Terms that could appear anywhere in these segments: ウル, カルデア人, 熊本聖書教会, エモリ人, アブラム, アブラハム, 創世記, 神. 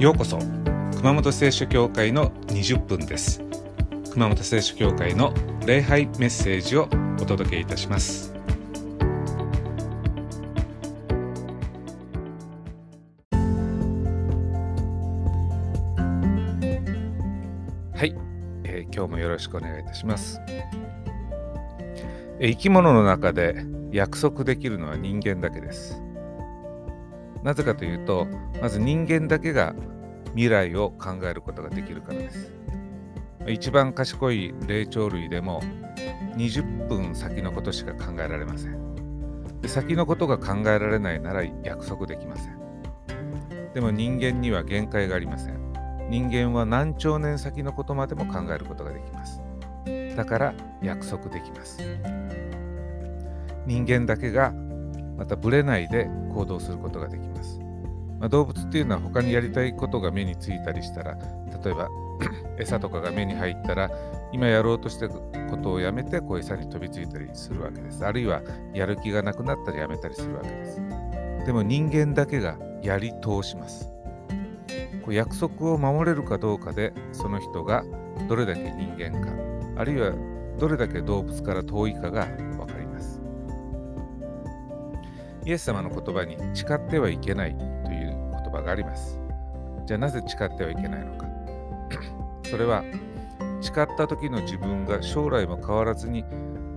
ようこそ熊本聖書教会の20分です。熊本聖書教会の礼拝メッセージをお届けいたします。はい、今日もよろしくお願いいたします。生き物の中で約束できるのは人間だけです。なぜかというと、まず人間だけが未来を考えることができるからです。一番賢い霊長類でも20分先のことしか考えられません。で、先のことが考えられないなら約束できません。でも人間には限界がありません。人間は何兆年先のことまでも考えることができます。だから約束できます。人間だけがまたブレないで行動することができます。動物っていうのは他にやりたいことが目についたりしたら、例えば餌とかが目に入ったら今やろうとしてることをやめてこう餌に飛びついたりするわけです。あるいはやる気がなくなったりやめたりするわけです。でも人間だけがやり通します。こう約束を守れるかどうかで、その人がどれだけ人間か、あるいはどれだけ動物から遠いかが分かります。イエス様の言葉に誓ってはいけないという言葉があります。じゃあなぜ誓ってはいけないのか。それは誓った時の自分が将来も変わらずに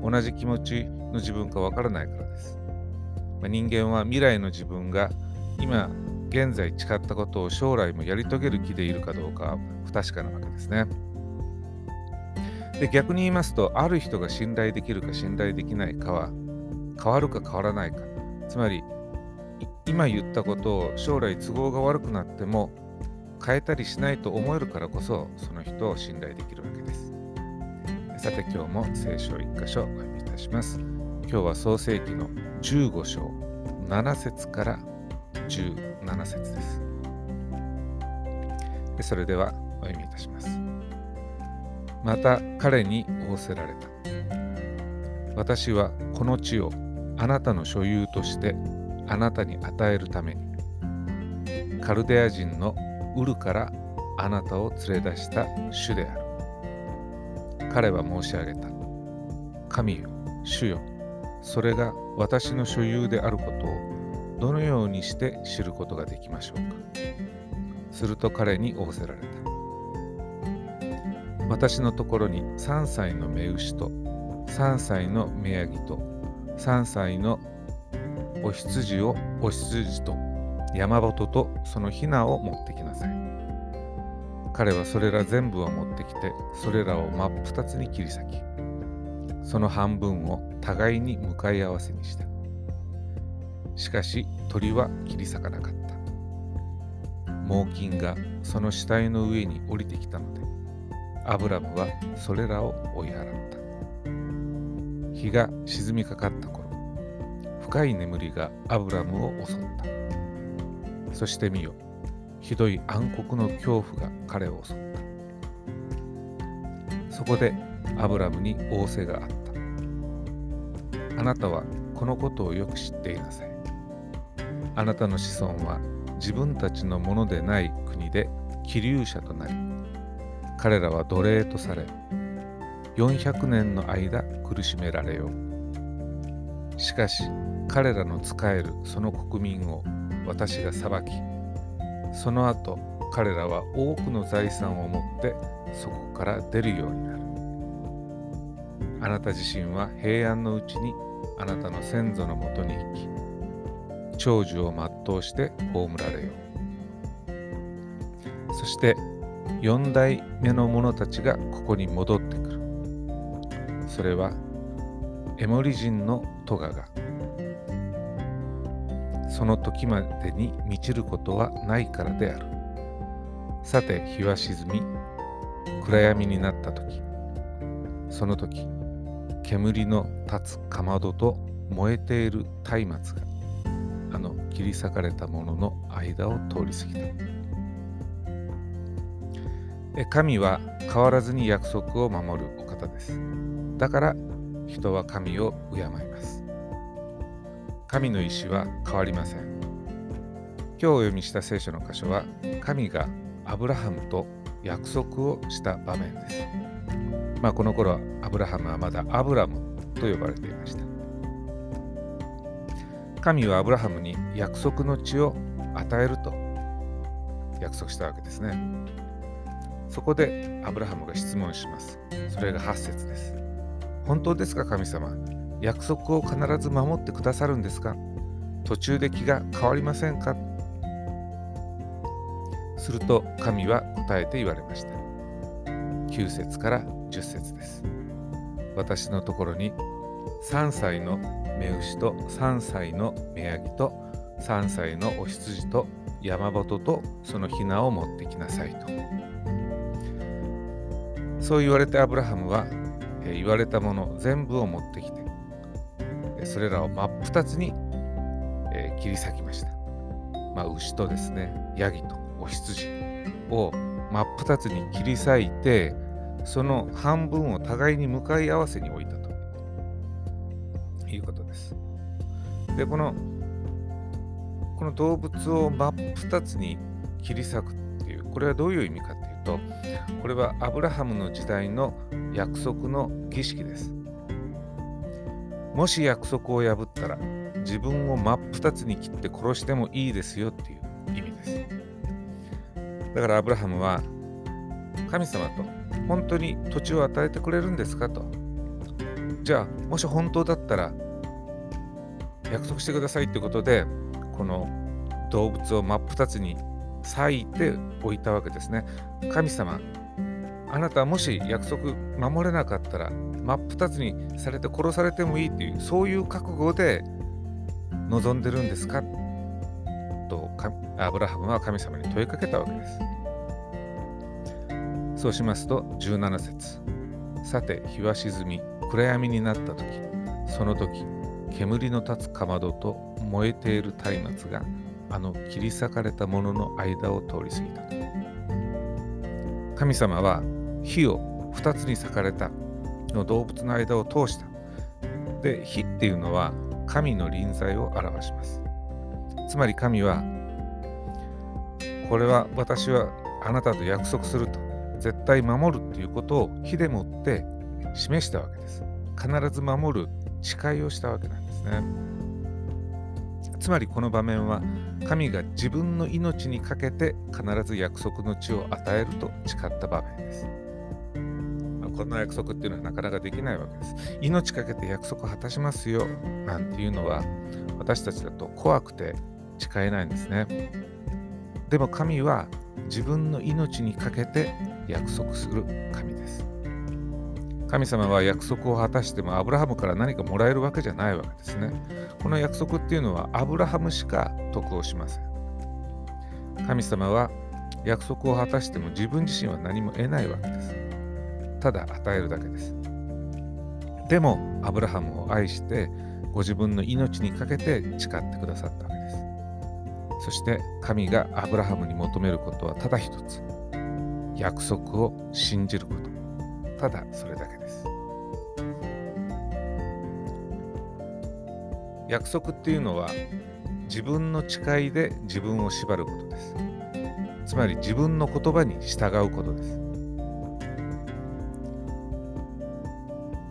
同じ気持ちの自分か分からないからです。人間は未来の自分が今現在誓ったことを将来もやり遂げる気でいるかどうかは不確かなわけですね。で、逆に言いますと、ある人が信頼できるか信頼できないかは変わるか変わらないか、つまり今言ったことを将来都合が悪くなっても変えたりしないと思えるからこそ、その人を信頼できるわけです。さて、今日も聖書を1箇所お読みいたします。今日は創世記の15章7節から17節です。で、それではお読みいたします。また彼に仰せられた。私はこの地をあなたの所有としてあなたに与えるために、カルデア人のウルからあなたを連れ出した主である。彼は申し上げた。神よ、主よ、それが私の所有であることをどのようにして知ることができましょうか。すると彼に仰せられた。私のところに3歳の雌牛と3歳の雌ヤギと3歳のお羊と山鳩とそのひなを持ってきなさい。彼はそれら全部を持ってきて、それらを真っ二つに切り裂き、その半分を互いに向かい合わせにした。しかし鳥は切り裂かなかった。猛禽がその死体の上に降りてきたので、アブラムはそれらを追い払った。日が沈みかかった頃、深い眠りがアブラムを襲った。そして見よ、ひどい暗黒の恐怖が彼を襲った。そこでアブラムに仰せがあった。あなたはこのことをよく知っていなさい。あなたの子孫は自分たちのものでない国で希留者となり、彼らは奴隷とされ、400年の間苦しめられよう。しかし彼らの仕えるその国民を私が裁き、その後彼らは多くの財産を持ってそこから出るようになる。あなた自身は平安のうちにあなたの先祖のもとに行き、長寿を全うして葬られよう。そして4代目の者たちがここに戻ってくる。それはエモリ人のトガがその時までに満ちることはないからである。さて日は沈み、暗闇になった時、その時煙の立つかまどと燃えている松明があの切り裂かれたものの間を通り過ぎた。神は変わらずに約束を守るお方です。だから人は神を敬います。神の意志は変わりません。今日お読みした聖書の箇所は、神がアブラハムと約束をした場面です。この頃はアブラハムはまだアブラムと呼ばれていました。神はアブラハムに約束の地を与えると約束したわけですね。そこでアブラハムが質問します。それが8節です。本当ですか神様、約束を必ず守ってくださるんですか？途中で気が変わりませんか？すると神は答えて言われました。9節から10節です。私のところに3歳の雌牛と3歳のメヤギと3歳のお羊と山羊とそのひなを持ってきなさいと。そう言われてアブラハムは言われたもの全部を持ってきて、それらを真っ二つに切り裂きました。牛とですね、ヤギとお羊を真っ二つに切り裂いて、その半分を互いに向かい合わせに置いたということです。で、この動物を真っ二つに切り裂くっていう、これはどういう意味かというと、これはアブラハムの時代の約束の儀式です。もし約束を破ったら自分を真っ二つに切って殺してもいいですよっていう意味です。だからアブラハムは神様と、本当に土地を与えてくれるんですかと。じゃあもし本当だったら約束してくださいということで、この動物を真っ二つに裂いておいたわけですね。神様、あなたはもし約束守れなかったら真っ二つにされて殺されてもいいという、そういう覚悟で望んでるんですかとアブラハムは神様に問いかけたわけです。そうしますと17節、さて日は沈み暗闇になった時、その時煙の立つかまどと燃えている松明があの切り裂かれたものの間を通り過ぎたと。神様は火を2つに裂かれたの動物の間を通した。で、火っていうのは神の臨在を表します。つまり神は、これは私はあなたと約束すると、絶対守るということを火でもって示したわけです。必ず守る誓いをしたわけなんですね。つまりこの場面は神が自分の命にかけて必ず約束の地を与えると誓った場面です。こんな約束っていうのはなかなかできないわけです。命かけて約束を果たしますよなんていうのは私たちだと怖くて誓えないんですね。でも神は自分の命にかけて約束する神です。神様は約束を果たしてもアブラハムから何かもらえるわけじゃないわけですね。この約束っていうのはアブラハムしか得をしません。神様は約束を果たしても自分自身は何も得ないわけです。ただ与えるだけです。でもアブラハムを愛してご自分の命にかけて誓ってくださったわけです。そして神がアブラハムに求めることはただ一つ。約束を信じること。ただそれだけです。約束っていうのは自分の誓いで自分を縛ることです。つまり自分の言葉に従うことです。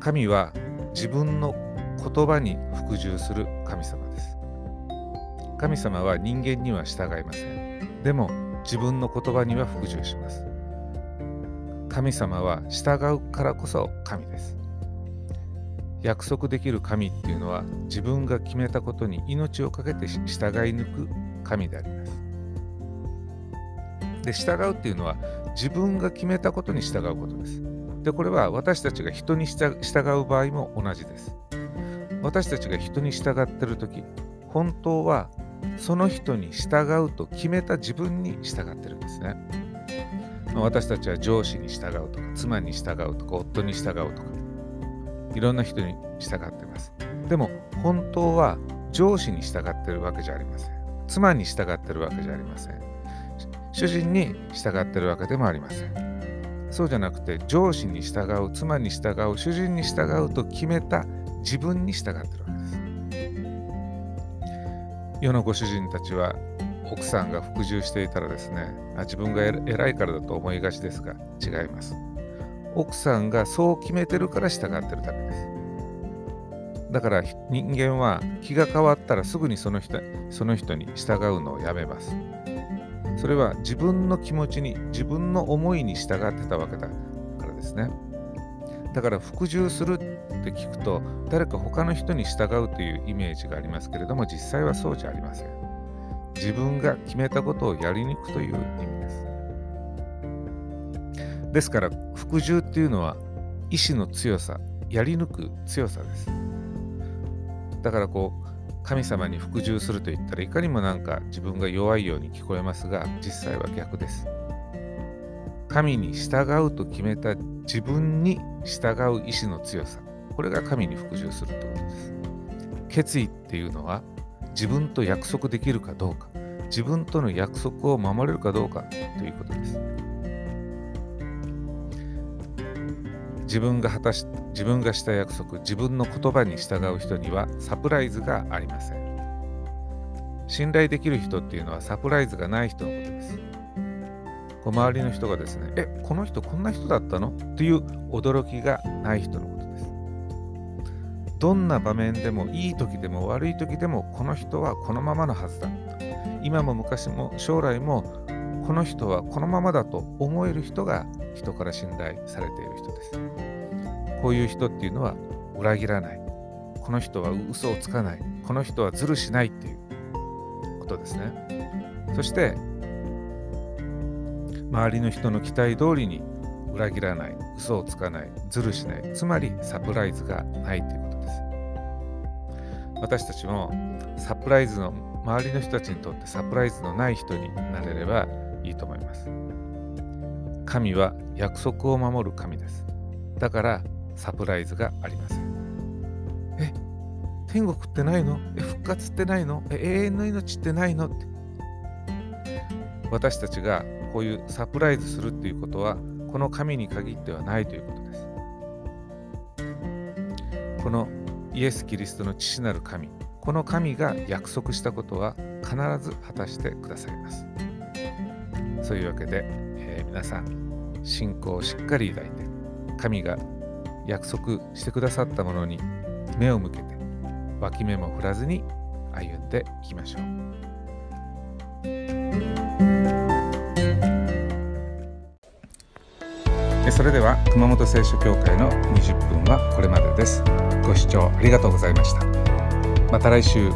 神は自分の言葉に服従する神様です。神様は人間には従いません。でも自分の言葉には服従します。神様は従うからこそ神です。約束できる神っていうのは自分が決めたことに命をかけて従い抜く神であります。で、従うっていうのは自分が決めたことに従うことです。で、これは私たちが人に従う場合も同じです。私たちが人に従っているとき、本当はその人に従うと決めた自分に従っているんですね。私たちは上司に従うとか、妻に従うとか、夫に従うとか、いろんな人に従っています。でも本当は上司に従っているわけじゃありません。妻に従っているわけじゃありません。主人に従っているわけでもありません。そうじゃなくて、上司に従う、妻に従う、主人に従うと決めた自分に従っているわけです。世のご主人たちは奥さんが服従していたらですね、自分が偉いからだと思いがちですが、違います。奥さんがそう決めてるから従ってるだけです。だから人間は気が変わったらすぐにその人に従うのをやめます。それは自分の気持ちに、自分の思いに従ってたわけだからですね。だから服従するって聞くと、誰か他の人に従うというイメージがありますけれども、実際はそうじゃありません。自分が決めたことをやりに行くという意味です。ですから服従っていうのは意志の強さ、やり抜く強さです。だから神様に服従すると言ったら、いかにもなんか自分が弱いように聞こえますが、実際は逆です。神に従うと決めた自分に従う意志の強さ、これが神に服従するということです。決意っていうのは自分と約束できるかどうか、自分との約束を守れるかどうかということです。自分がした約束、自分の言葉に従う人にはサプライズがありません。信頼できる人っていうのはサプライズがない人のことです。周りの人がですね、この人こんな人だったのっていう驚きがない人のことです。どんな場面でも、いい時でも悪い時でも、この人はこのままのはずだ、今も昔も将来もこの人はこのままだと思える人が人から信頼されている人です。こういう人っていうのは裏切らない、この人は嘘をつかない、この人はずるしないっていうことですね。そして周りの人の期待通りに裏切らない、嘘をつかない、ずるしない、つまりサプライズがないということです。私たちもサプライズの、周りの人たちにとってサプライズのない人になれればいいと思います。神は約束を守る神です。だからサプライズがありません。天国ってないの？復活ってないの？永遠の命ってないの？って私たちがこういうサプライズするっていうことは、この神に限ってはないということです。このイエス・キリストの父なる神、この神が約束したことは必ず果たしてくださいます。そういうわけで、皆さん信仰をしっかり抱いて、神が約束してくださったものに目を向けて、脇目も振らずに歩んでいきましょう。それでは熊本聖書教会の20分はこれまでです。ご視聴ありがとうございました。また来週。